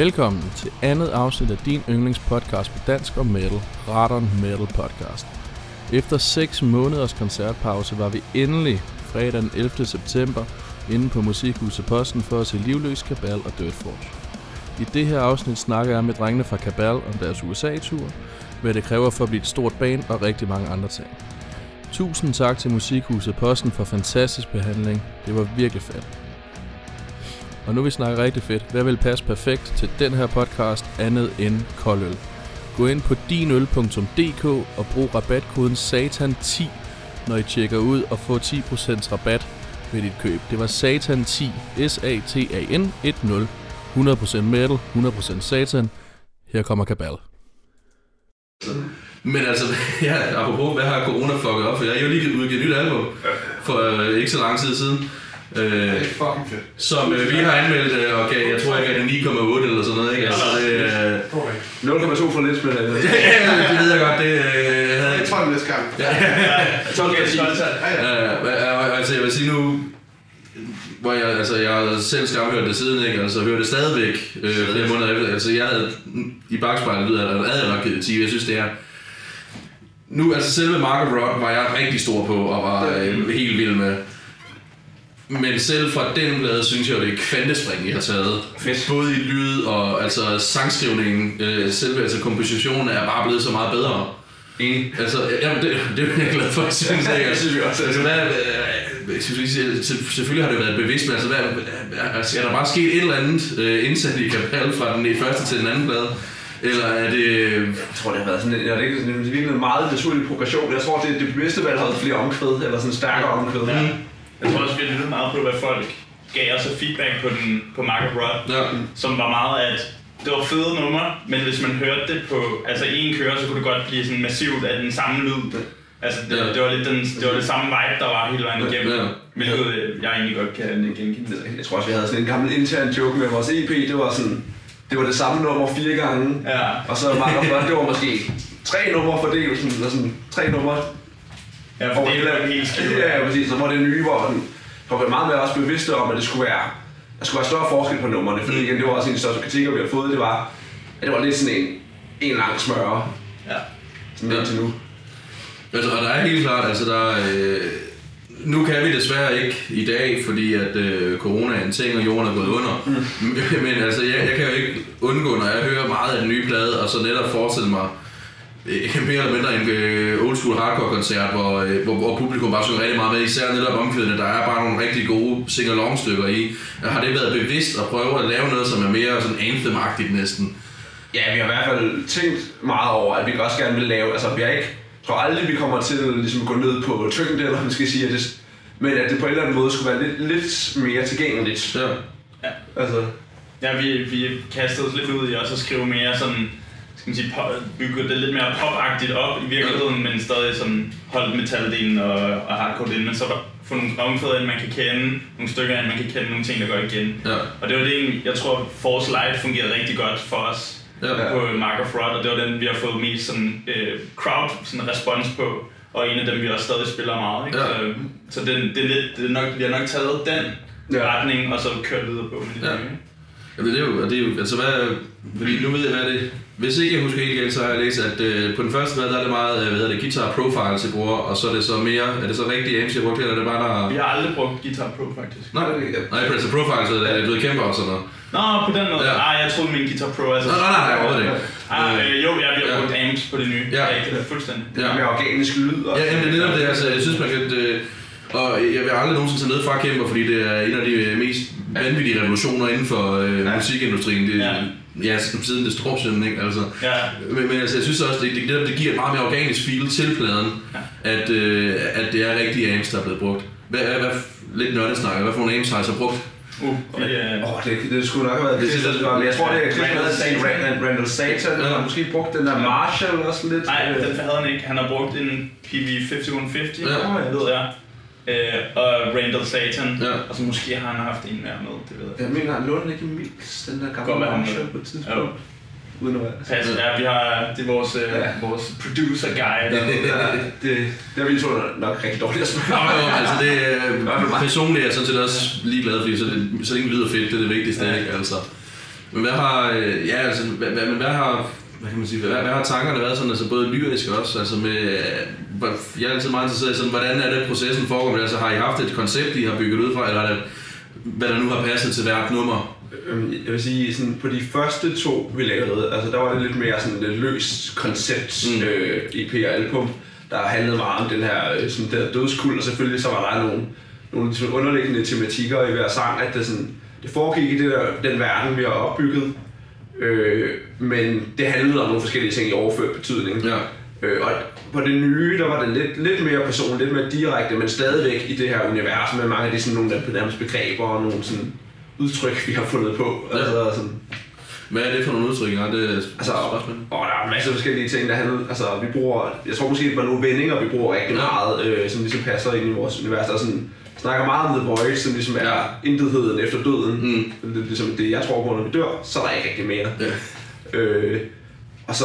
Velkommen til andet afsnit af din yndlingspodcast på dansk og metal, Radon Metal Podcast. Efter 6 måneders koncertpause var vi endelig fredag den 11. september inde på Musikhuset Posten for at se livløs Kabal og Dirt Forge. I det her afsnit snakker jeg med drengene fra Kabal om deres USA-tur, hvad det kræver for at blive et stort band og rigtig mange andre ting. Tusind tak til Musikhuset Posten for fantastisk behandling. Det var virkelig fedt. Og nu vi snakker rigtig fedt, hvad vil passe perfekt til den her podcast andet end koldøl? Gå ind på dinøl.dk og brug rabatkoden SATAN10, når I tjekker ud og får 10% rabat ved dit køb. Det var SATAN10, S-A-T-A-N-1-0, 100% metal, 100% satan. Her kommer Kabal. Men altså, ja, apropos, hvad har corona fucket op? For jeg har jo lige udgivet et nyt album for ikke så lang tid siden. Som vi har anmeldt og okay, jeg tror ikke at det er 9,8 eller sådan noget, ikke? Altså det 0,2 for lidt blandt andet. Det ved jeg godt, det havde jeg 12 næste gang. Altså jeg vil sige nu, hvor jeg selv skamhørte det siden, ikke? Altså hører det stadigvæk flere måneder efter. Altså jeg havde i bagspejlet lyder der nok givet 10. Jeg synes det er nu, altså selve Margot Roth var jeg rigtig stor på og var helt vild med. Men selv fra den blade, synes jeg, det er kvantespring, I har taget. Fedt. Både i lyd og altså sangskrivningen, selve altså kompositionen er bare blevet så meget bedre. Altså, jamen, det er jeg glad for, jeg synes. Jeg synes jo også. Altså, selvfølgelig har det været bevidst, men altså, er der bare sket et eller andet indsat i Kabal fra den første til den anden blade? Eller er det... Jeg tror, det har været sådan en meget naturlig progression. Jeg tror, det bevidste valg har været flere omkvæd, eller sådan stærkere omkvæd. Ja. Jeg tror også, vi har lyttet meget på, hvad folk gav os af feedback på Market Rod, ja. Som var meget, at det var fede numre, men hvis man hørte det på altså en kører, så kunne det godt blive sådan massivt af den samme lyd. Altså det, ja. Det var det samme vibe, der var hele vejen igennem, hvilket jeg egentlig godt kan genkende. Jeg tror også, vi havde sådan en gammel intern joke med vores EP, det var sådan, det var det samme nummer 4 gange, og så Market Rod, det var måske 3 numre fordelt, eller sådan 3 numre. Ja, for det er helt skidt. Ja, præcis. Så var det nye, hvor jeg var meget mere også bevidste om, at det skulle være, der skulle være større forskel på numrene. Fordi igen, det var også en af de største kritikker, vi har fået. Det var, at det var lidt sådan en lang smøre. Ja. Sådan indtil nu. Altså, og der er helt klart, altså der nu kan vi desværre ikke i dag, fordi at corona er en ting, og jorden er gået under. Men altså, jeg kan jo ikke undgå, når jeg hører meget af den nye plade, og så netop forestille mig, mere eller mindre en old school hardcore-koncert, hvor publikum bare synger rigtig meget med, især netop omkvædene, der er bare nogle rigtig gode sing-along-stykker i. Har det været bevidst at prøve at lave noget, som er mere sådan anthem-agtigt næsten? Ja, vi har i hvert fald tænkt meget over, at vi også gerne vil lave, altså vi har ikke, tror aldrig vi kommer til at ligesom gå ned på tyngde, eller man skal sige, at det, men at det på en eller anden måde skulle være lidt mere tilgængeligt. Ja. Altså. Ja, vi kastede os lidt ud i også at skrive mere sådan, bygget det lidt mere popagtigt op i virkeligheden, men stadig sådan holdt metaldelen og hardcore-delen, men så få nogle omkvæder ind, man kan kende, nogle stykker ind, man kan kende, nogle ting, der går igen. Ja. Og det var det, jeg tror, Force Light fungerede rigtig godt for os på Mark Rod, og det var den, vi har fået mest sådan, crowd sådan respons på, og en af dem, vi også stadig spiller meget. Ikke? Ja. Så vi har nok taget den retning, og så kørt videre på med det nye. Jamen, det er jo, altså nu ved jeg, hvad det. Hvis ikke jeg husker helt galt, så har jeg læst, at på den første måde, der er det meget, guitar profiles, jeg bruger, og så er det så mere, er det så rigtige amps, jeg bruger, eller er det bare der... Vi har aldrig brugt guitar pro, faktisk. Nej, altså profiles, er det blevet kæmper og sådan noget. Nå, på den måde. Nej, jeg troede min guitar pro, altså... Nej, jeg overhovedet ikke. Jeg bliver brugt amps på det nye. Ja. Det er fuldstændig. Det er mere organisk lyd og... Ja, jamen, det er netop det, altså, jeg synes, man kan... Og jeg vil aldrig nogensinde tage ned fra kæmper, fordi det er en af de mest vanvittige revolutioner inden for musikindustrien. Det, siden det står simpelthen, ikke? Altså. Ja. Men altså, jeg synes også, det giver et meget mere organisk feel til pladen, at det er rigtige amps, der er blevet brugt. Lidt nørdesnakker, hvad for nogle amps har I så brugt? Det skulle nok have været det. Jeg tror, det er Randall Satan, han har måske brugt den der Marshall også lidt. Nej, den havde han ikke. Han har brugt en P.V. 5150, ved jeg. Og Randall Satan, og så måske har han haft en mere med, det ved jeg. Jeg mener, han lånte ikke mix, den der gamle Marshall på et tidspunkt. Jo. Uden at være. Pas, vi har, det er vores producer-guy. Det har vi to nok rigtig dårligt at spørge. Altså det personligt er jeg sådan set også ligeglad, fordi så længe det lyder fedt, det er det vigtigste, ikke? Altså. Men hvad har, ja, altså, men hvad har, hvad kan man sige, hvad har tankerne været sådan, altså både lyrisk også, altså med, jeg er altid meget interesseret i sådan, hvordan er det processen foregår, altså har I haft et koncept, I har bygget ud fra, eller er det, hvad der nu har passet til hvert nummer? Jeg vil sige, sådan, på de første to, vi lavede, altså der var det lidt mere sådan et løst koncept, EP og album, der handlede meget om den her, sådan, der dødskult, og selvfølgelig så var der nogle sådan, underliggende tematikker i hver sang, at det, sådan, det foregik i det der, den verden, vi har opbygget, men det handlede om nogle forskellige ting i overført betydning. Ja. Og på det nye, der var det lidt mere personligt, lidt mere direkte, men stadigvæk i det her univers med mange af de sådan nogle der nærmest begreber og nogle sådan udtryk, vi har fundet på. Ja. Altså, sådan. Hvad er det for nogle udtryk? Ja, det er altså, og der er masser af forskellige ting, der handler. Altså, vi bruger, jeg tror måske, det var nogle vendinger, vi bruger rigtig meget, som ligesom passer ind i vores univers. Der sådan, snakker meget om The Void, som ligesom er intetheden efter døden. Mm. Det er ligesom det, jeg tror på, når vi dør, så er der ikke rigtig mere. Ja. Og så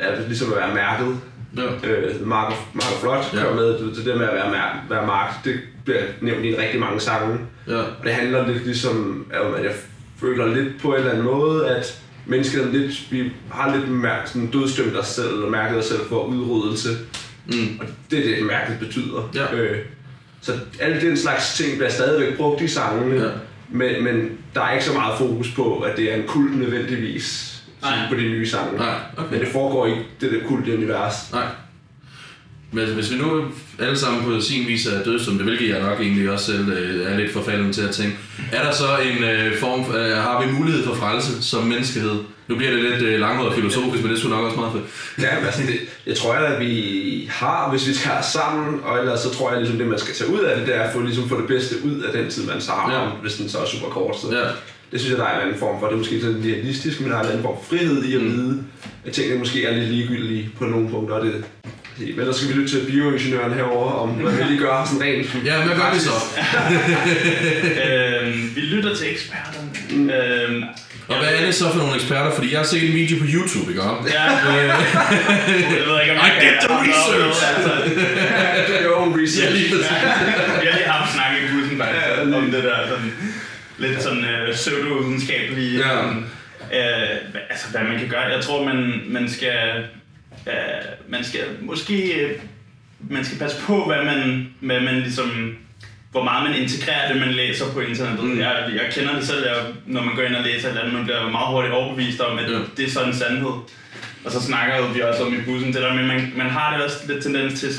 er det ligesom at være mærket. Ja. Margot Roth kører med, det der med at være mærket, det bliver nævnt i rigtig mange sange. Ja. Og det handler lidt ligesom, at jeg føler lidt på en eller anden måde, at menneskerne lidt, vi har lidt sådan dødstømt os selv, eller mærket os selv for udryddelse. Mm. Og det er det, mærket betyder. Ja. Så alle den slags ting bliver stadigvæk brugt i sangene, men der er ikke så meget fokus på, at det er en kult nødvendigvis. Nej. På de nye sange. Nej, okay. Men det foregår ikke det der kulte univers. Nej. Men altså, hvis vi nu alle sammen på sin vis er dødsdømte, hvilket jeg nok egentlig også selv er lidt forfalden til at tænke, er der så en form, har vi mulighed for frelse som menneskehed? Nu bliver det lidt langhåret filosofisk, men det skulle nok også meget fedt. Ja, altså, jeg tror, at vi har, hvis vi tager sammen, og ellers så tror jeg, ligesom det man skal tage ud af det, det er at få det bedste ud af den tid, man så har, hvis den så er super kort. Så. Ja. Det synes jeg, der er en anden form for. Det er måske sådan idealistisk, men der er en anden form for frihed i at vide, at tingene måske er lidt ligegyldige på nogle punkter. Det. Men der skal vi lytte til bioingeniøren herovre om, hvad vi lige gør sådan rent. Ja, hvad gør vi så? Vi lytter til eksperterne. Og hvad er det så for nogle eksperter? Fordi jeg har set en video på YouTube, ikke? Ja. Jeg ved ikke, om jeg kan... I did the research! Do your own research. Vi har lige haft snakket i bussen faktisk om det der sådan... Lidt sådan pseudo-videnskabelige, altså hvad man kan gøre. Jeg tror, man skal passe på, hvad man ligesom, hvor meget man integrerer det, man læser på internettet. Mm. Jeg kender det selv, når man går ind og læser et eller andet, man bliver meget hurtigt overbevist om, at det er sådan en sandhed. Og så snakker vi også om i bussen det der, men man har det også lidt tendens til,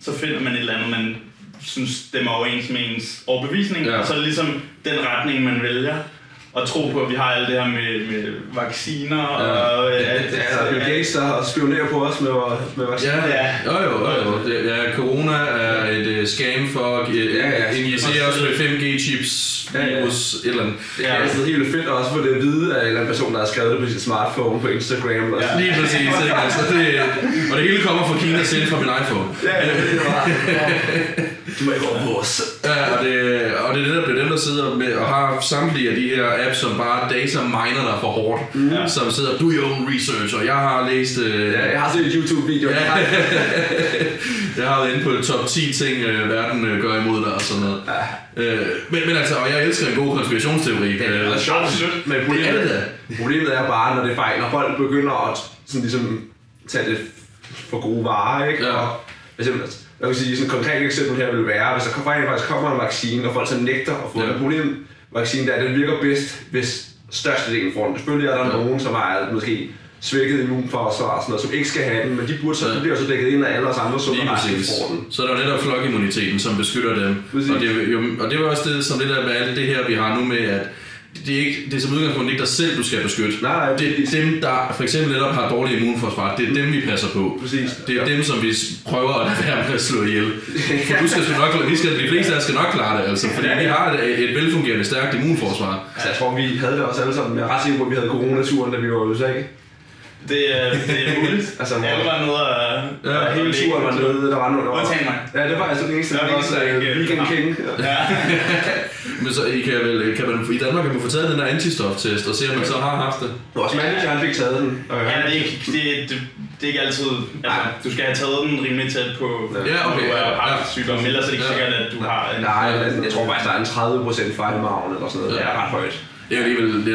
så finder man et eller andet, man synes stemmer overens med ens overbevisning, og så er det ligesom den retning, man vælger. Og tro på, at vi har alt det her med vacciner og... Bill Gates, der spionerer på os med vacciner. Jo. Ja, corona er et scam for at injicere os med 5G-chips, virus, et eller andet. Det er altid helt fedt også for det at vide af en eller anden person, der har skrevet det på sin smartphone på Instagram. Og lige præcis. Altså, og det hele kommer fra Kina selv fra min iPhone. Du må ikke overvåge os. Ja, og det er det, der bliver dem, der sidder med og har samtlige af de her apps, som bare data miner dig for hårdt. Mm-hmm. Som sidder, do your own research, og jeg har læst... jeg har set YouTube-videoer. Ja. Jeg har været inde på top 10 ting, verden gør imod dig og sådan noget. Ja. Men altså, og jeg elsker en god konspirationsteori. Det er sjovt, men problemet er bare, når det fejler. Folk begynder at sådan, ligesom, tage det for gode varer, ikke? Ja. Og, jeg vil sige, sådan et konkret eksempel her vil være, hvis der faktisk kommer en vaccine, og folk så nægter at få en problemvaccine, der den virker bedst, hvis størstedelen får den. Selvfølgelig er der nogen, som har måske svækket immunforsvar og sådan noget, som ikke skal have den, men de burde så bliver så dækket ind af alle os andre, som får den. Så er der jo netop flokimmuniteten, som beskytter dem. Og det var også det, som det der med alt det her, vi har nu med, at det er som udgangspunkt ikke dig selv, du skal beskytte. Nej, det er dem, der for eksempel netop har dårlige immunforsvar. Det er dem, vi passer på. Præcis. Det er dem, som vi prøver at være med at slå ihjel. For du skal nok, de fleste af os skal nok klare det, altså, fordi vi har et velfungerende, stærkt immunforsvar. Altså, jeg tror, vi havde det også alle sammen. Jeg er ret sikker på, at vi havde coronaturen, da vi var i USA. Det er muligt. Altså, alle var nede og... Ja, hele turen var nede, der var noget over. Undtagen mig. Ja, det var altså den eneste, der var også Weekend King. Ja. Men så kan man i Danmark kan man få taget den der antistoftest og se, om man så har haft det. Det var også mærkeligt, at han fik taget den. Ja, det er ikke altid... Altså, du skal have taget den rimelig tæt på, når du har haft sygdom. Ellers er det ikke sikkert, at du har... Nej, jeg tror faktisk, der er en 30% fejlmargen eller sådan noget. Det er ret højt. Det er alligevel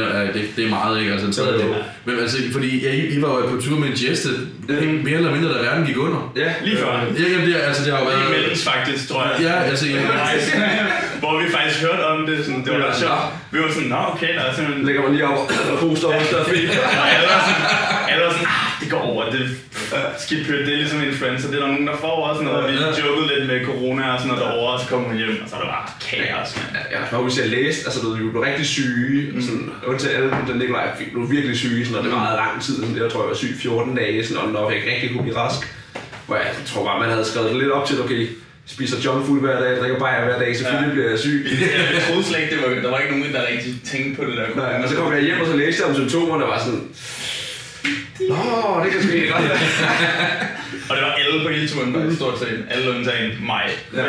det er meget, ikke? Altså, så det men altså, fordi I var jo på tur med en gæste, mere eller mindre, da verden gik under. Ja, lige før. Ja, det, altså, det har jo været... Imellens faktisk, tror jeg. Ja, altså... Ja. Hvor vi faktisk hørte om det, sådan, det var da sjovt. Vi var sådan, nå okay, der er simpelthen... Lægger man lige op og hoster op, der er fint. Og alle var sådan, det går over, det skidpødt, det er ligesom influencer, det er der nogen, der får og sådan noget. Vi jokede lidt med corona og sådan noget derovre, og så kom hun hjem, og så var det bare kaos, mand. Jeg kan bare huske, at jeg læste, altså vi blev rigtig syge, undtagen alle dem, der Nikolaj blev virkelig syge, sådan, og det var meget lang tid, sådan, jeg tror, jeg var syg 14 dage, sådan, og nok ikke rigtig kunne blive rask. Hvor jeg tror bare, man havde skrevet det lidt op til, okay, spiser junk food hver dag, drikker bajer hver dag, selvfølgelig bliver jeg syg. Jeg troede slet ikke, der var ikke nogen, der rigtig tænkte på det der. Nej, og så kom jeg hjem, og så læste jeg om symptomerne, og var sådan... Nååååh, det kan ske godt. Og det var alle på hele turen, der stort set. Alle undtagen mig. Ja.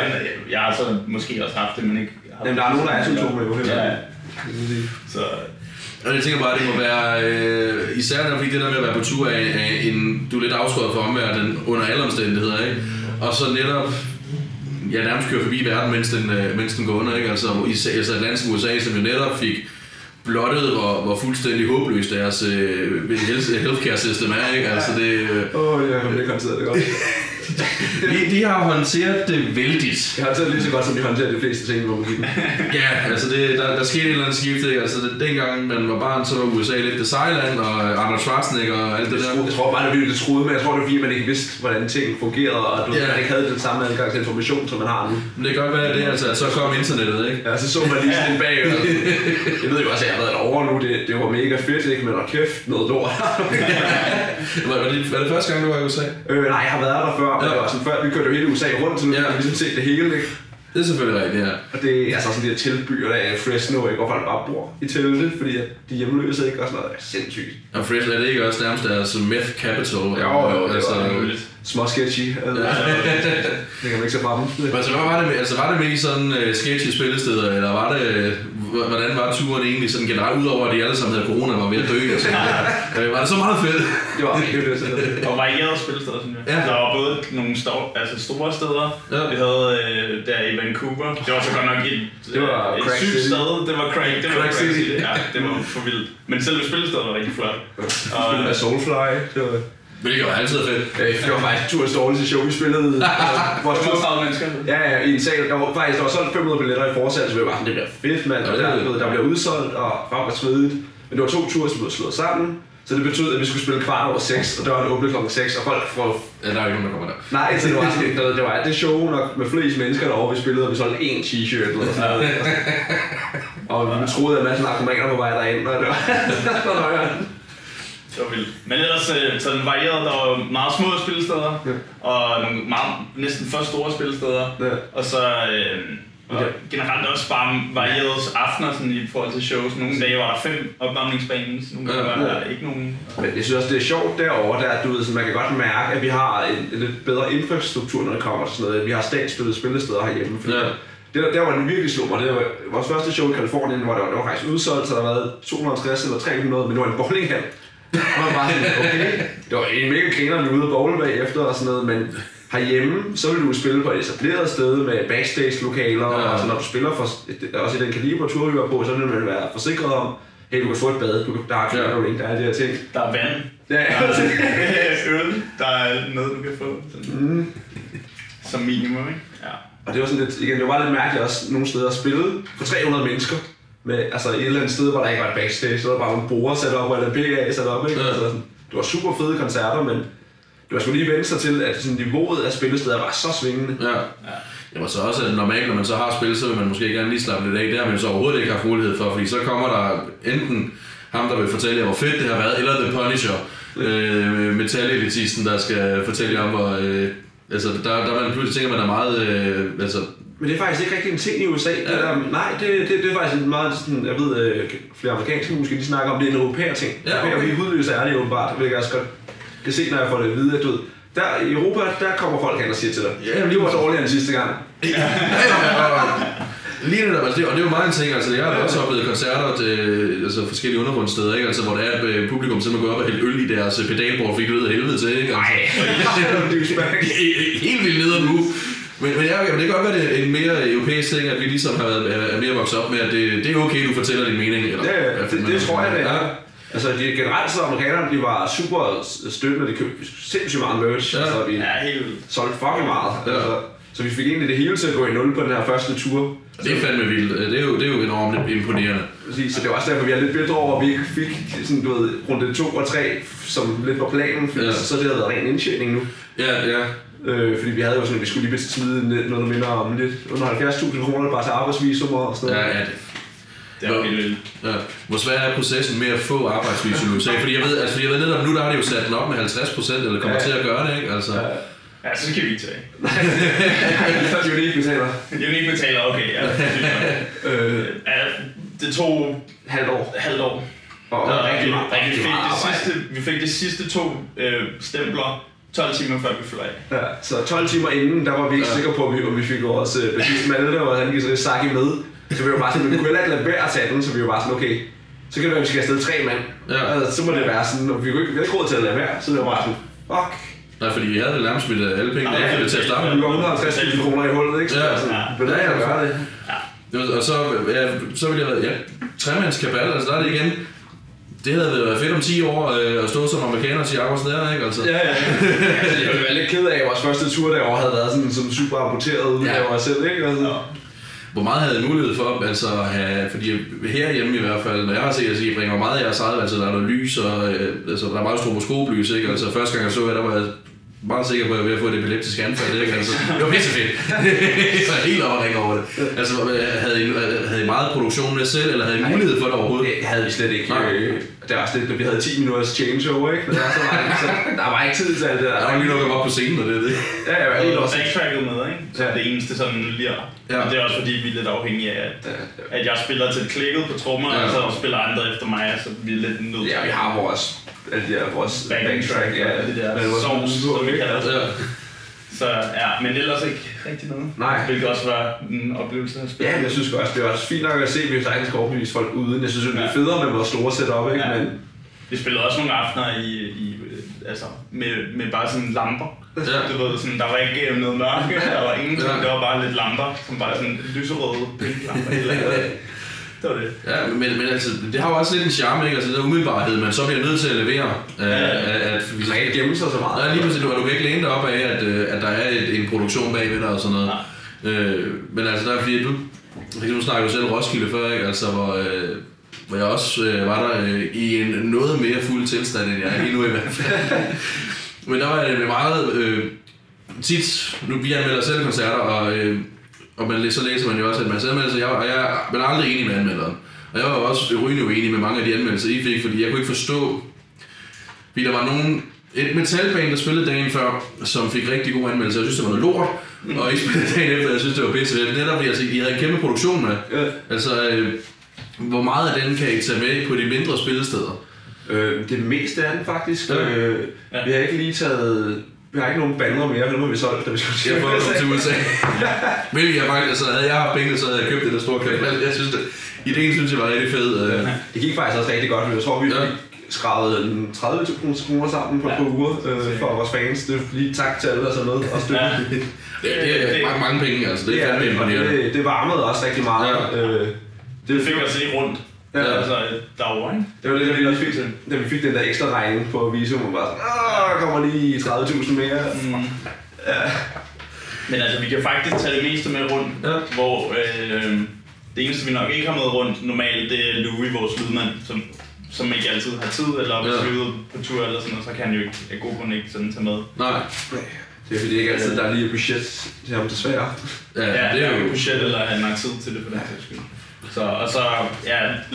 Jeg har så måske også haft det, men ikke... Jamen, der er nogen, der er symptomer jo. Ja, ja. Så... Og jeg tænker bare, at det må være... især der, fordi det der med at være på tur af en... Du er lidt afskåret for omverdenen under alle omstændigheder, ikke? Og så netop... Jeg nærmest kører forbi verden, mens den går under, ikke? Altså, især et land som USA, som jo netop fik... blottet, hvor fuldstændig håbløst deres healthcare-system er, ikke? Altså det... jeg har ikke håndteret det godt. de har håndteret det vældigt. Jeg har håndteret det lige så godt, som de håndterer de fleste ting, hvor man gik. Ja, altså det, der skete et eller andet skifte, ikke? Altså det, dengang man var barn, så var USA lidt det sejland, og Arnold Schwarzenegger og alt det der. Jeg tror bare, det blev lidt truet, men jeg tror det var, fordi man ikke vidste, hvordan ting fungerede, og man ikke havde den samme adgang til information, som man har nu. Men det kan godt være det, altså, at så kom internettet, ikke? Ja, så man lige sådan bag. Jeg ved jo også, jeg har været over nu, det var mega fedt, ikke? Men kæft, noget lort. Var det første gang, du var i USA? Nej, jeg har været der før, men det var sådan før, vi kørte jo hele USA rundt, så nu kan vi ligesom se det hele, ikke? Det er selvfølgelig rigtigt, ja. Og det er altså sådan de her teltbyer, der er Fresno, ikke? Hvorfor der bare bor i telte, fordi de hjemløse, ikke? Og sådan noget, er sindssygt. Og Fresno er det ikke også nærmest deres meth capital? Jo, altså... Små sketchy. Det kan man ikke se fremme. Altså, hvad var det, altså, var det mest sådan sketchy spillesteder, eller var det... Hvordan var turen egentlig sådan generelt, udover at de alle sammen havde corona var ved at dø og sådan noget? Var det så meget fedt? Det var rigtig fedt. Og varierede spillesteder, synes jeg. Ja. Der var både nogle store steder, vi havde der i Vancouver. Det var så godt nok et sygt sted. Det var crack. Det var crack city. Ja, det var for vildt. Men selv spillestedet var rigtig flot. Og Soulfly. Hvilket var altid fedt. Det var faktisk turens dårligste show, vi spillede. Vores 30 mennesker. Ja, i en sal. Der var solgt 500 billetter i forsalg, så vi var bare sådan, det bliver fedt, mand. Der blev udsolgt, og var svedigt. Men det var 2 ture, som blev slået sammen. Så det betød, at vi skulle spille 6:15, og døren åbnede 6:00, og folk fra... Ja, der er jo ikke nogen, der kommer der. Nej, så det var sådan, det var alt det show nok med flest mennesker derovre, vi spillede, og vi solgte 1 t-shirt eller sådan noget. Og vi troede, at massen narkomaner på vej derinde, og det var... Det var vildt. Men ellers så den varierede, der var meget små spillesteder, og nogle meget, næsten for store spillesteder, og så og generelt også bare varierede aftener sådan, i forhold til shows. Nogle dage var der 5 opvarmningsbaner, nogle dage var der ikke nogen. Men jeg synes også, det er sjovt derovre, at du ved, man kan godt mærke, at vi har en lidt bedre infrastruktur, når det kommer til sådan noget. Vi har statsstøttede spillesteder herhjemme. Der var den virkelig slog mig. Det var vores første show i Kalifornien, hvor det var faktisk udsolgt, så der var 250 eller 300, men det var en bowlinghal. Og bare sådan, okay, det var en mega griner, vi var ude og bowle bagefter og sådan noget, men herhjemme, så ville du spille på et etableret sted med backstage-lokaler, og så når du spiller for, også i den kaliber tur, vi var på, så ville man være forsikret om, hey, du kan få et bad, der er klart, der er de her ting. Der er vand, der er øl, der er noget, du kan få, som minimum, ikke? Ja. Og det var sådan lidt, igen, det var bare lidt mærkeligt også nogle steder at spille for 300 mennesker. Men altså et eller andet sted, hvor der ikke var et backstage, så der var bare nogle borer sat op, eller BA sat op, ikke? Altså, det var super fede koncerter, men det var sgu lige vente sig til, at sådan, niveauet af spillesteder var så svingende. Ja. Det var så også normalt, når man så har spillet, så vil man måske gerne lige slappe lidt af. Det har man så overhovedet ikke haft mulighed for, fordi så kommer der enten ham, der vil fortælle jer, hvor fedt det har været, eller The Punisher, metal-elitisten, der skal fortælle jer om, hvor... altså, der man pludselig tænker, man er meget... Men det er faktisk ikke rigtig en ting i USA. Det er faktisk en meget sådan, jeg ved, flere amerikanske måske, de snakker om, det er en europæer ting. Ja, okay. Hudløse er det åbenbart, hvilket jeg også godt kan se, når jeg får det at vide, at du ved, der i Europa, der kommer folk hen og siger til dig, det var dårligere end sidste gang. Lige netop, altså og det er jo meget en ting, altså jeg har også oplevet koncerter til altså, forskellige undergrundssteder, ikke? Altså hvor der er et publikum simpelthen går op og hælder øl i deres pedalbord, fordi det lyder helvede til, ikke? Altså, nej, det er jo helt vildt nede nu. Men ja, okay, men det kan godt være, det er en mere europæisk ting, at vi ligesom har været mere vokset op med, at det er okay, du fortæller din mening. Eller, ja, det tror jeg, det er. Ja. Altså de generelt så amerikanerne, de var super støttende, de købte sindssygt meget merch, ja. Altså vi solgte fucking meget. Ja. Altså, så vi fik egentlig det hele til at gå i nul på den her første tur. Det er fandme vildt. Det er jo enormt imponerende. Præcis, så det er også derfor, vi er lidt bedre over, at vi ikke fik sådan, du ved, runde 2 og 3, som lidt var planen, for så det havde været ren indtjening nu. Ja, ja. Fordi vi havde jo sådan, at vi skulle lige smide noget mindre om lidt under 70.000 kroner bare til arbejdsvisum og sådan noget. Ja, ja. Hvor svær er processen med at få arbejdsvisum i USA? Fordi jeg ved, netop nu der har de jo sat den op med 50%, eller kommer til at gøre det, ikke? Altså. Ja, så kan vi ikke tage. Så er det ikke betaler. Okay. Ja. Det tog halvt år. Det var rigtig meget. Vi fik de sidste 2 stempler 12 timer før vi fløj af. Ja, så 12 timer inden, der var vi ikke sikre på, om vi fik vores bedste Malte, og han gik Saki med. Så vi var bare sådan, vi kunne heller ikke lade være at tage den, så vi var bare sådan, okay, så kan det være, vi skal afsted 3 mand. Ja. Altså, så må det være sådan, og vi kunne ikke være råd til at lade være, så det var bare sådan, fuck. Nej, fordi vi havde nærmest smidt alle pengene af, til at starte. Vi var 150.000 kroner i hullet, ikke? Så hvordan er det at gøre det? Ja. Og så ville jeg, tremands kabal, altså der er det igen. Det havde været fedt om 10 år at stå som amerikaner og sige akkurat der, ikke? Altså. Ja. Altså, jeg ville være lidt ked af, at vores første tur derovre havde været sådan super amputeret ud af vores selv, ikke? Altså. Ja. Hvor meget havde I mulighed for altså at have, fordi herhjemme i hvert fald, når jeg har set at I bringer meget af jeres eget, altså der er noget lys, og altså, der er meget stroboskoplys, ikke? Altså første gang jeg så jer, der var jeg meget sikker på, at jeg var ved at få et epileptisk anfald, ikke? Altså, det var pisse fedt, så jeg helt overhænger over det. Altså havde I meget produktion med selv, eller havde I mulighed for det overhovedet? Det havde vi slet ikke. Det var slet, når vi havde 10 minutters changeover, ikke? Men der var ikke tid til alt det der. Der var lige nok op på scenen, og det. Ja, jeg var helt også backtracket med, ikke? Så det eneste sådan lige. Ja. Det er også fordi, vi er lidt afhængige af, at jeg spiller til klikket på trommer, og så spiller andre efter mig, så vi er lidt nødt til. Ja, vi har vores, vores backtrack, det der sovs, som vi kalder det. Så men ellers ikke rigtig noget. Nej. Hvilket også var en oplevelse at spille. Ja, jeg synes også, det er også fint nok at se, at vi sagtens kan overbevise folk uden. Jeg synes, det er federe med vores store setup, ikke? Men vi spillede også nogle aftener i altså med bare sådan lamper. Du ved, sådan, der var ikke noget mørke, der var ingenting, der var bare lidt lamper, som bare sådan lyserøde pinklamper eller andet. Det var det. Ja, men altså, det har jo også lidt en charme, ikke? Altså, det der umiddelbarhed, men så bliver jeg nødt til at levere, at vi skal gemme sig så meget. Ja, lige pludselig, du kan ikke læne dig op af, at der er en produktion bagved dig og sådan noget. Men altså, der er fordi, du snakker jo selv Roskilde før, ikke? Altså, hvor jeg også var der i en noget mere fuld tilstand, end jeg er lige nu i hvert fald. Men der var det meget tit, nu vi anmelder selv koncerter, og så læser man jo også en masse anmeldelser, men jeg er aldrig enig med anmelderen. Og jeg var også rygende uenig med mange af de anmeldelser, I fik, fordi jeg kunne ikke forstå, fordi der var et metalband, der spillede dagen før, som fik rigtig gode anmeldelser. Jeg synes, det var noget lort, og I spillede dagen efter, jeg synes, det var pissevæt. Netop fordi I havde en kæmpe produktion med. Altså, hvor meget af den kan I tage med på de mindre spillesteder? Det meste af den faktisk. Vi har ikke lige taget. Vi har ikke nogen bander mere, for nu har vi solgt, da vi skulle til USA. Jeg får til USA. Hvilket jeg faktisk, altså havde jeg haft penge, så havde jeg købt det der store kabel. Jeg synes, ideen synes jeg var rigtig fed. Det gik faktisk også rigtig godt, men jeg tror, vi skrabede 30.000 kroner sammen på et par uger for vores fans. Det er lige tak til alle, der så med og støtte. Det er mange penge, altså. Det er fandme imponerende. Det varmede også rigtig meget. Det fik os lige rundt. Ja, altså derovre, ikke? Det var lidt, da vi fik den der ekstra regning på visum, og bare sådan, der kommer lige 30.000 mere. Men altså, vi kan faktisk tage det meste med rundt, hvor det eneste, vi nok ikke har med rundt normalt, det er Louis, vores lydmand, som ikke altid har tid, eller hvis vi er ude på tur eller sådan noget, så kan han jo ikke af god grund ikke sådan tage med. Nej. Det er fordi ikke altid, der er lige et budget til ham, desværre. Ja, det er jo et budget, eller han har tid til det på den sags skyld. Så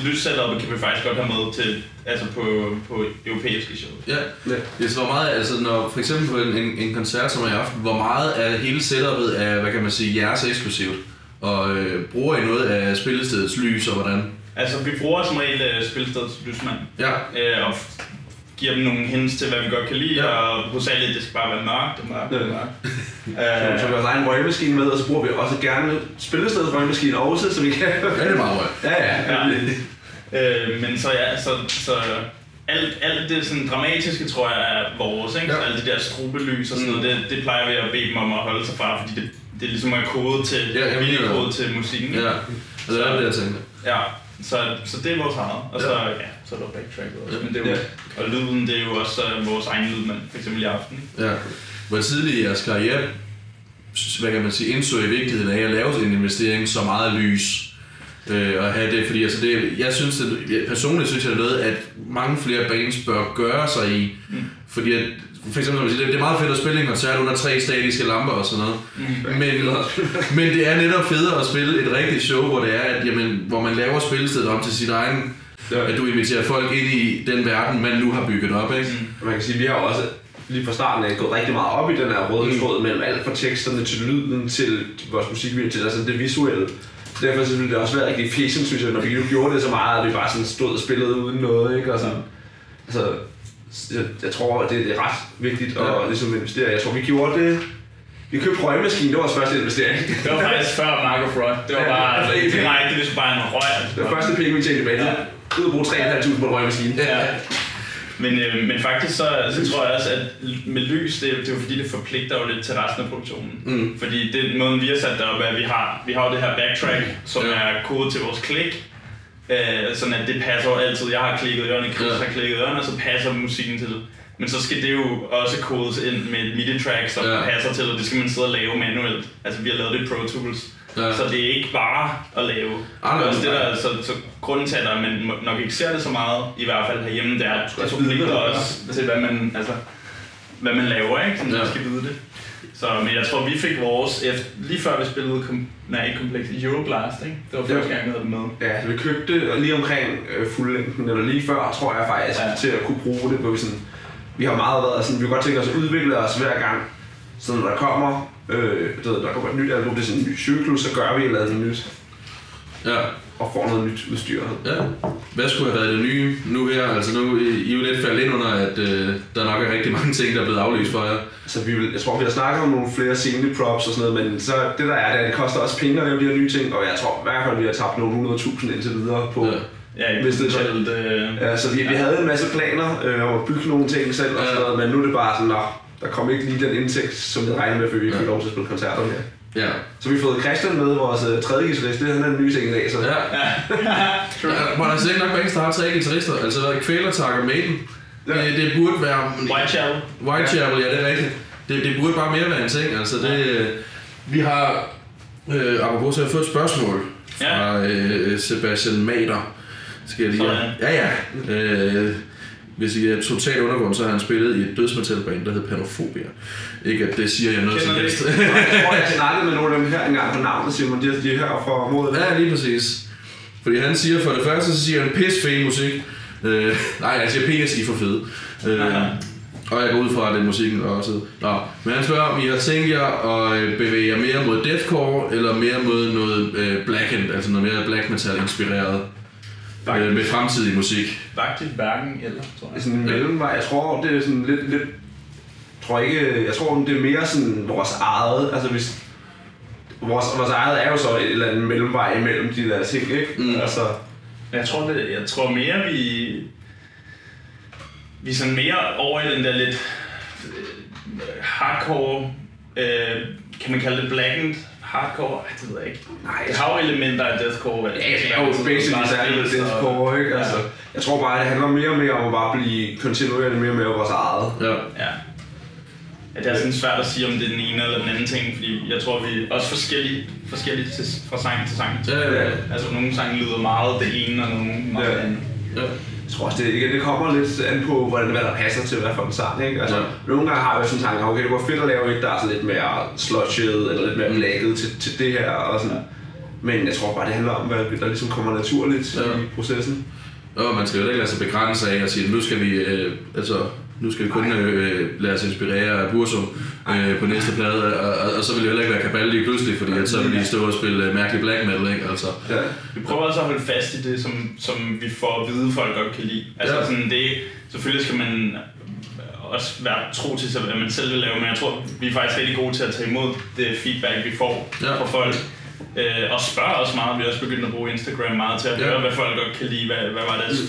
lyssetuppet kan vi faktisk godt have med til, altså på europæiske show. Det var meget, altså når for eksempel på en koncert som i aften, hvor meget af hele setuppet er, hvad kan man sige, jeres eksklusivt, og bruger I noget af spillestedets lys og hvordan? Altså vi bruger som regel spillestedets lysmand, og giver dem nogle hints til, hvad vi godt kan lide, og hovedsageligt, det skal bare være mørkt. Så vi har vores egen røgmaskine med, og så bruger vi også gerne spillestedets røgmaskine også, så vi kan. Det er meget røg. Men så så alt det sådan dramatiske, tror jeg, er vores, ikke? Så alle de der strobelys og sådan noget, det plejer vi at bede dem om at holde sig fra, fordi det det er ligesom at kode til, kode til musikken. Ja, og det er det, jeg tænker. Ja, så det er vores eget, og så, så er der backtrack også, men det er jo, og lyden, det er jo også vores egen lyd, man for eksempel i aften. Ja, hvor tidlig i jeres karriere, hvad kan man sige, indså i vigtigheden af at lave en investering så meget lys, og have det, fordi altså det, jeg synes, personligt synes jeg noget, at mange flere bands bør gøre sig i, fordi at, for eksempel, det er meget fedt at spille en koncert under 3 statiske lamper og sådan noget, men det er netop federe at spille et rigtigt show, hvor det er, at, jamen, hvor man laver spillestedet om til sit egen, at du inviterer folk ind i den verden, man nu har bygget op, ikke? Og man kan sige, vi har også lige fra starten af gået rigtig meget op i den her røde tråd mellem alt fra teksterne til lyden til vores musikvideo til altså det visuelle. Derfor ville det også være rigtig fæsen, synes jeg, når vi nu gjorde det så meget, at vi bare sådan stod og spillede uden noget, ikke? Og sådan. Altså, jeg tror, at det er ret vigtigt at ligesom investere. Jeg tror, vi gjorde det. Vi købte røgmaskinen, det var vores første investering. Det var faktisk før Margot Roth. Det var bare direkte, hvis bare en røg. Det var første penge, vi tjente tilbage. Ud at bruge 3.500 på en røgmaskine. Ja. Men faktisk så tror jeg også, at med lys, det er jo fordi, det forpligter jo lidt til resten af produktionen. Fordi det måden, vi har sat derop, er, at vi har jo det her backtrack, som er kode til vores klik. Sådan at det passer altid. Jeg har klikket ørerne, Chris har klikket ørerne, og så passer musikken til. Men så skal det jo også kodes ind med et MIDI-track, som passer til, og det skal man sidde og lave manuelt. Altså vi har lavet det i Pro Tools, så det er ikke bare at lave. Så grunden til, at man nok ikke ser det så meget, i hvert fald herhjemme, det er, at det forpligter også til, hvad man laver, ikke? Sådan, man skal vide det. Så, men jeg tror, vi fik vores lige før vi spillede Euroblast, ikke? Det var første gang, vi havde det med. Ja, så vi købte lige omkring fuldlængden, eller lige før, tror jeg faktisk, til at kunne bruge det på sådan. Vi har meget været sådan, vi har godt tænkt os at udvikle os hver gang, så når der kommer, et nyt album, det er sådan en ny cyklus, så gør vi et eller andet nyt. Ja. Og får noget nyt udstyr. Ja. Hvad skulle have været det nye nu her? Altså nu, I er jo lidt faldet ind under, at der nok er rigtig mange ting, der er blevet aflyst for jer. Så jeg tror, vi har snakket om nogle flere scene props og sådan noget, men så det der er, det koster også penge at lave de her nye ting, og jeg tror i hvert fald, vi har tabt nogle 100.000 indtil videre på. Ja, hvis det er så vi havde en masse planer om at bygge nogle ting selv og sådan noget, men nu er det bare sådan, der kom ikke lige den indtægt, som vi regnede med, for vi ikke fik lov til at spille koncerter mere. Ja. Så vi har fået Christian med, vores tredje guitarist, det er den nye ting i dag, så. Man har sikkert nok bange starte 3 guitarister, altså der er Kvæler, Takker, Maiden. Det burde være... Whitechapel, ja det er rigtigt. Det burde bare mere være en ting, altså det... Vi har, apropos til at få et spørgsmål fra Sebastian Mater. Hvis I er totalt undergrund, så har han spillet i et dødsmetalband, der hedder Panofobia. Ikke at det siger jeg noget som helst. Jeg tror, jeg snakkede med nogle af dem her engang på navnet, siger man, de er her fra området. Ja, lige præcis. Fordi han siger, for det første, så siger han pissfed musik. Han siger PS, I for fede. Og jeg går ud fra, at det er musikken også. Nå, men han spørger, om I har tænkt jer at bevæge jer mere mod deathcore, eller mere mod noget blackened, altså noget mere black metal inspireret. Med fremtidig musik. Faktisk hverken eller, tror jeg. Sådan en mellemvej. Jeg tror, det er sådan lidt... Jeg tror, det er mere sådan vores eget... Altså hvis... Vores eget er jo så et eller andet mellemvej imellem de der ting, ikke? Altså... Jeg tror mere, vi er sådan mere over i den der lidt... hardcore... kan man kalde det blackened? Hardcore? Det ved jeg ikke. Nej, det har jo elementer af deathcore. Ja, jo basically særligt deathcore, ikke? Altså, jeg tror bare, at det handler mere og mere om at bare blive kontinuerligt mere og mere vores eget. Ja. Det er sådan svært at sige, om det er den ene eller den anden ting, fordi jeg tror, vi er også forskellige fra sang til sang. Altså, nogle sange lyder meget det ene, og nogle meget det andet. Jeg tror også, det kommer lidt an på, hvad der passer til hvad for en sang, ikke? Altså, nogle gange har jeg sådan en tanke, okay, det var fedt at lave et, der er sådan lidt mere sludget eller lidt mere blacket til det her og sådan. Men jeg tror bare, det handler om, hvad der ligesom kommer naturligt i processen. Og man skal jo ikke lade sig begrænse af og sige, nu skal vi, lade os inspirere af Bursum på næste plade, og så vil det heller ikke være Kabal lige pludselig, fordi så vil de stå og spille mærkelig black metal, ikke? Altså. Ja. Vi prøver altså at holde fast i det, som vi får at vide, folk godt kan lide. Altså sådan det, selvfølgelig skal man også være tro til sig, hvad man selv vil lave, men jeg tror, vi er faktisk rigtig gode til at tage imod det feedback, vi får fra folk. Og spørger også meget, vi har også begyndt at bruge Instagram meget til at høre, hvad folk godt kan lide, hvad var deres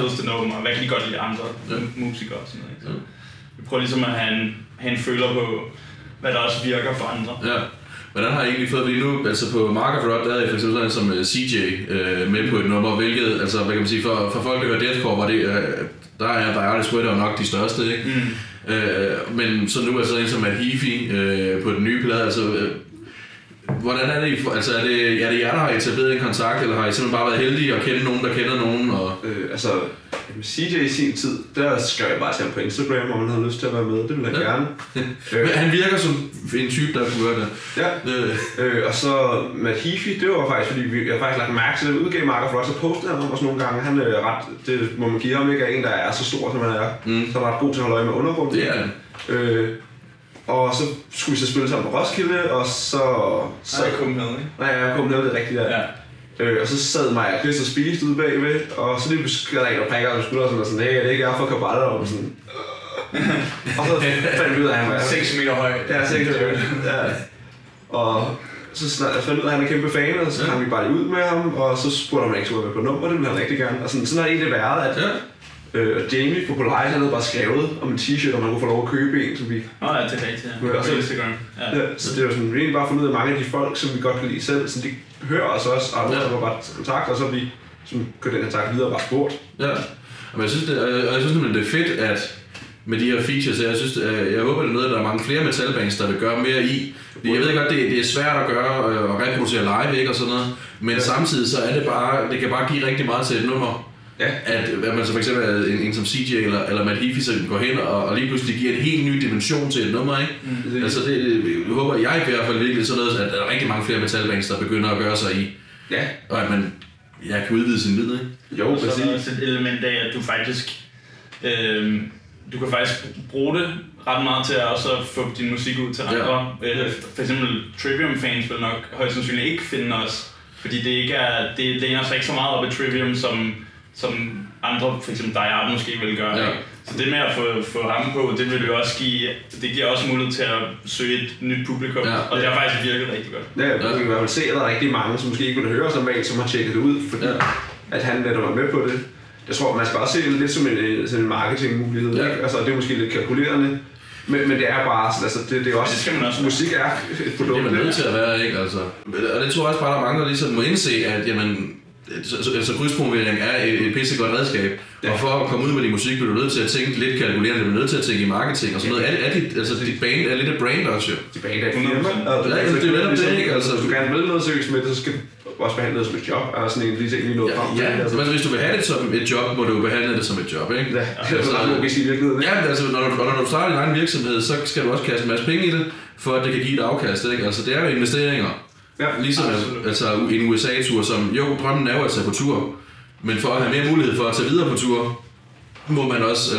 fedeste nummer, og hvad kan de godt lide andre musikere og sådan noget. Ikke? Så vi prøver ligesom at have en føler på, hvad der også virker for andre. Ja. Hvordan har I egentlig fået, fordi nu, altså på Margot Roth, der havde I for eksempel sådan som CJ med på et nummer, hvilket, altså hvad kan man sige, for folk, der hører deathcore, var det, der er Sweater nok de største, ikke? Mm. Men så nu er sådan en som Matt Heafy på den nye plade, altså hvordan er det, altså er det jer, der har etableret en kontakt, eller har I simpelthen bare været heldige at kende nogen, der kender nogen? Og altså, CJ i sin tid, der skrev jeg bare til ham på Instagram, om han havde lyst til at være med, det ville jeg gerne. Men han virker som en type, der kunne gøre det. Ja, og så Matt Heafy, det var faktisk, fordi jeg faktisk lagt mærke til, at udgav Mark Rod, så postede han om os nogle gange. Han er ret, det må man give ham, ikke er en, der er så stor, som han er, så er ret god til at holde øje med undergrunden. Det er han. Og så skulle vi så spille sammen på Roskilde, og så jeg kom med, ikke? Nej, jeg kom med, det rigtigt der. Ja. Og så sad mig og Chris og spiste ude bagved, og så lige skrev der en, der prikker om skulderen og sådan, hey, er det ikke jeg fra Kabal? Og sådan, og så fandt vi ud af, at han var 6 meter høj. Ja, 6 meter høj. Ja. Og så fandt ud af, at han er kæmpe fan, og så kom vi bare lige ud med ham, og så spurgte han, om jeg ikke skulle være med på nummer, det ville han rigtig gerne. Og sådan har det egentlig været, at Jamie på Polite havde bare skrevet om en t-shirt, og man kunne få lov at købe en, som vi... Nå ja, tilbage til på Instagram. Ja. Så det var sådan, vi bare fundet ud af mange af de folk, som vi godt kan lide selv, så de hører os også, og andre var bare kontakt, og så vi kunne den her tak videre og bare spurgt. Ja, og jeg synes, det er fedt, at med de her features, jeg håber, det er noget, der er mange flere metalbands, der vil gøre mere i. Jeg ved godt, det er svært at gøre og reproducere live, ikke, og sådan noget, men samtidig så er det bare, det kan bare give rigtig meget til et nummer. Ja. At man så for eksempel en som CJ eller Matt Heafy, så går hen og lige pludselig giver en helt ny dimension til et nummer, ikke? Mm. Altså det håber jeg i hvert fald virkelig sådan noget, at der er rigtig mange flere metalbands, der begynder at gøre sig i. Ja. Og at man kan udvide sin viden, ikke? Jo, præcis. Så er der også et element af, at du faktisk du kan faktisk bruge det ret meget til at også få din musik ud til andre. Ja. For eksempel Trivium fans vil nok højst sandsynligt ikke finde os, fordi det ikke er det læner sig ikke så meget op i Trivium som andre, f.eks. dig og måske vil gøre. Ja. Så det med at få ham på, det vil jo også give, det giver også mulighed til at søge et nyt publikum, og det har faktisk virket rigtig godt. Ja, man kan i hvert fald se, at der er rigtig mange, som måske ikke kunne høre sig med, som har tjekket det ud, fordi at han lader mig med på det. Jeg tror, man skal også se det lidt som en marketingmulighed, ikke? Altså, det er måske lidt kalkulerende, men det er bare sådan, altså det er også, det skal man også. Musik er et produkt. Det er man nødt til at være, ikke? Altså. Og det tror jeg også bare, der er mange, der ligesom må indse, at jamen, så krydspromovering er et pissegodt redskab, og for at komme ud med din musik, bliver du nødt til at tænke lidt kalkulerende, bliver du nødt til at tænke i marketing og sådan noget. Altså dit band er lidt et brand også, jo. Dit band er et firma. Det er netop det, ikke? Altså, hvis du gerne vil noget seriøst med det, så skal du også behandle det som et job, og sådan en lille ting lige noget frem. Ja, men hvis du vil have det som et job, må du behandle det som et job, ikke? Ja, det er sådan logisk i virkeligheden. Ja, altså når du starter din egen virksomhed, så skal du også kaste en masse penge i det, for at det kan give et afkast, ikke? Altså det er jo investeringer. Ja, ligesom altså en USA-tur, som jo, drømmen er jo at tage på tur, men for at have mere mulighed for at tage videre på tur, må man også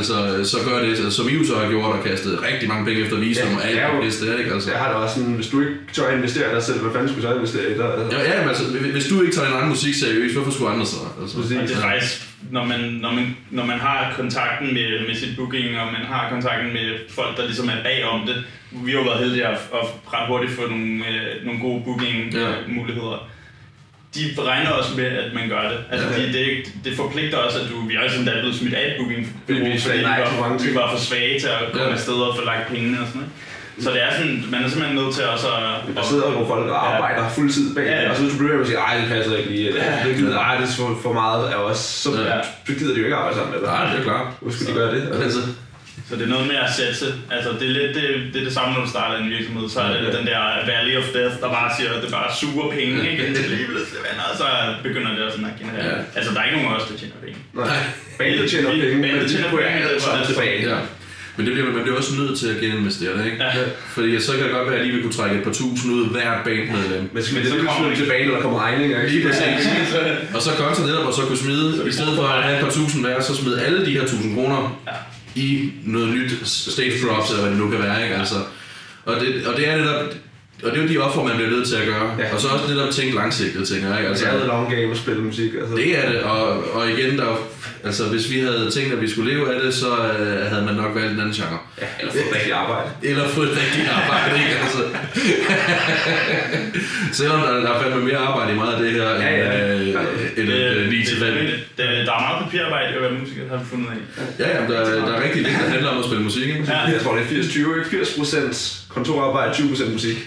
så gøre det, som I jo så har gjort og kastet rigtig mange penge efter visum og alt det næste, ikke? Altså. Jeg har det også sådan, hvis du ikke tør investere dig selv, hvad fanden skulle du så investere i dig? Altså. Ja, men altså, hvis du ikke tager en anden musik seriøst, hvorfor skulle andre så? Altså. Og det er faktisk, når man har kontakten med sit booking, og man har kontakten med folk, der ligesom er bag om det, vi har jo været heldige at ret hurtigt få nogle gode booking-muligheder. De regner også med, at man gør det. Altså, det forpligter også, at vi er sådan, der er blevet smidt af booking, fordi vi var for svage til at komme afsted og få lagt pengene og sådan noget. Så det er sådan, man er simpelthen nødt til også at... Der sidder nogle folk, der arbejder fuldtid bag, og så bliver man og siger, ej, det passer ikke lige, det gider, ej, det er for meget af os, så gider de jo ikke arbejde sammen med. Nej, det er klart. Hvor skal de gøre det? Altså. Så det er noget med at sætte. Altså det er lidt det samme, når du starter en virksomhed, så er det den der valley of death, der bare siger, at det bare suger penge, ikke? Det er lige pludselig vandet, og så begynder det sådan at generere. Ja. Altså der er ikke nogen af os, der tjener penge. Nej, bandet tjener penge, men de pointe er sådan tilbage. Ja. Men man bliver også nødt til at geninvestere det, ikke? Ja. Fordi så kan det godt være, at lige vil kunne trække et par tusind ud hver bandmedlem. Men så kommer det tilbage, når der kommer regninger, ikke? Lige præcis. Og så kontra netop, og så kunne smide, så i stedet for at have et par tusind hver, så smide alle de her 1.000 kroner. I noget nyt stage props, eller hvad det nu kan være, ikke? Altså, og det er netop, og det er jo de offer, man bliver nødt til at gøre, og så også netop tænke langsigtet, tænker jeg, ikke? Altså, det er et long game at spille musik, altså. Det er det, og igen, der, altså hvis vi havde tænkt, at vi skulle leve af det, så havde man nok valgt en anden genre. Ja, eller fået et rigtigt arbejde. Ikke? Altså. Selvom der er fandme mere arbejde i meget af det her, end lige til vandet. Der er meget papirarbejde at være musiker, har vi fundet af. Ja, der er rigtig lidt, der handler om at spille musik, ikke? Ja. Jeg tror, det er 80-20, ikke? 80% kontorarbejde, 20% musik.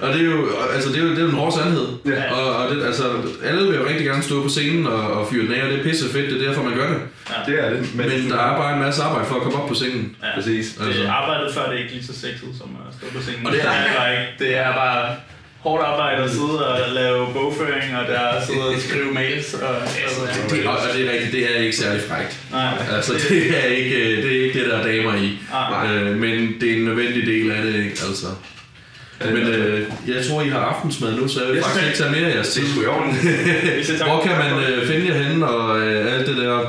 Og det er jo, altså det er jo en rå sandhed. Ja. Og det, altså alle vil jo rigtig gerne stå på scenen og fyre den af, og det er pisse fedt, det er derfor man gør det. Ja. Det er det. Men der er bare en masse arbejde for at komme op på scenen. Ja. Præcis. Altså. Det arbejdet før, det er ikke lige så sexet som at stå på scenen. Og det er bare ikke. Det er bare hårdt arbejde at sidde og lave bogføring, og der sidder og skrive mails. Og det er rigtigt, det er ikke særlig frækt. Nej. Altså, det er ikke det, der er damer i. Men det er en nødvendig del af det, ikke? Altså. Men jeg tror, I har aftensmad nu, så jeg vil faktisk ikke tage mere af jeres tid. Hvor kan man finde jer henne og alt det der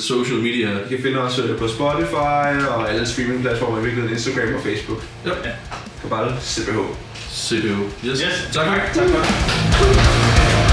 social media? I kan finde os på Spotify og alle streamingplatformer, i virkeligheden Instagram og Facebook. Ja. Kabal CBH. CBH. Yes. Tak.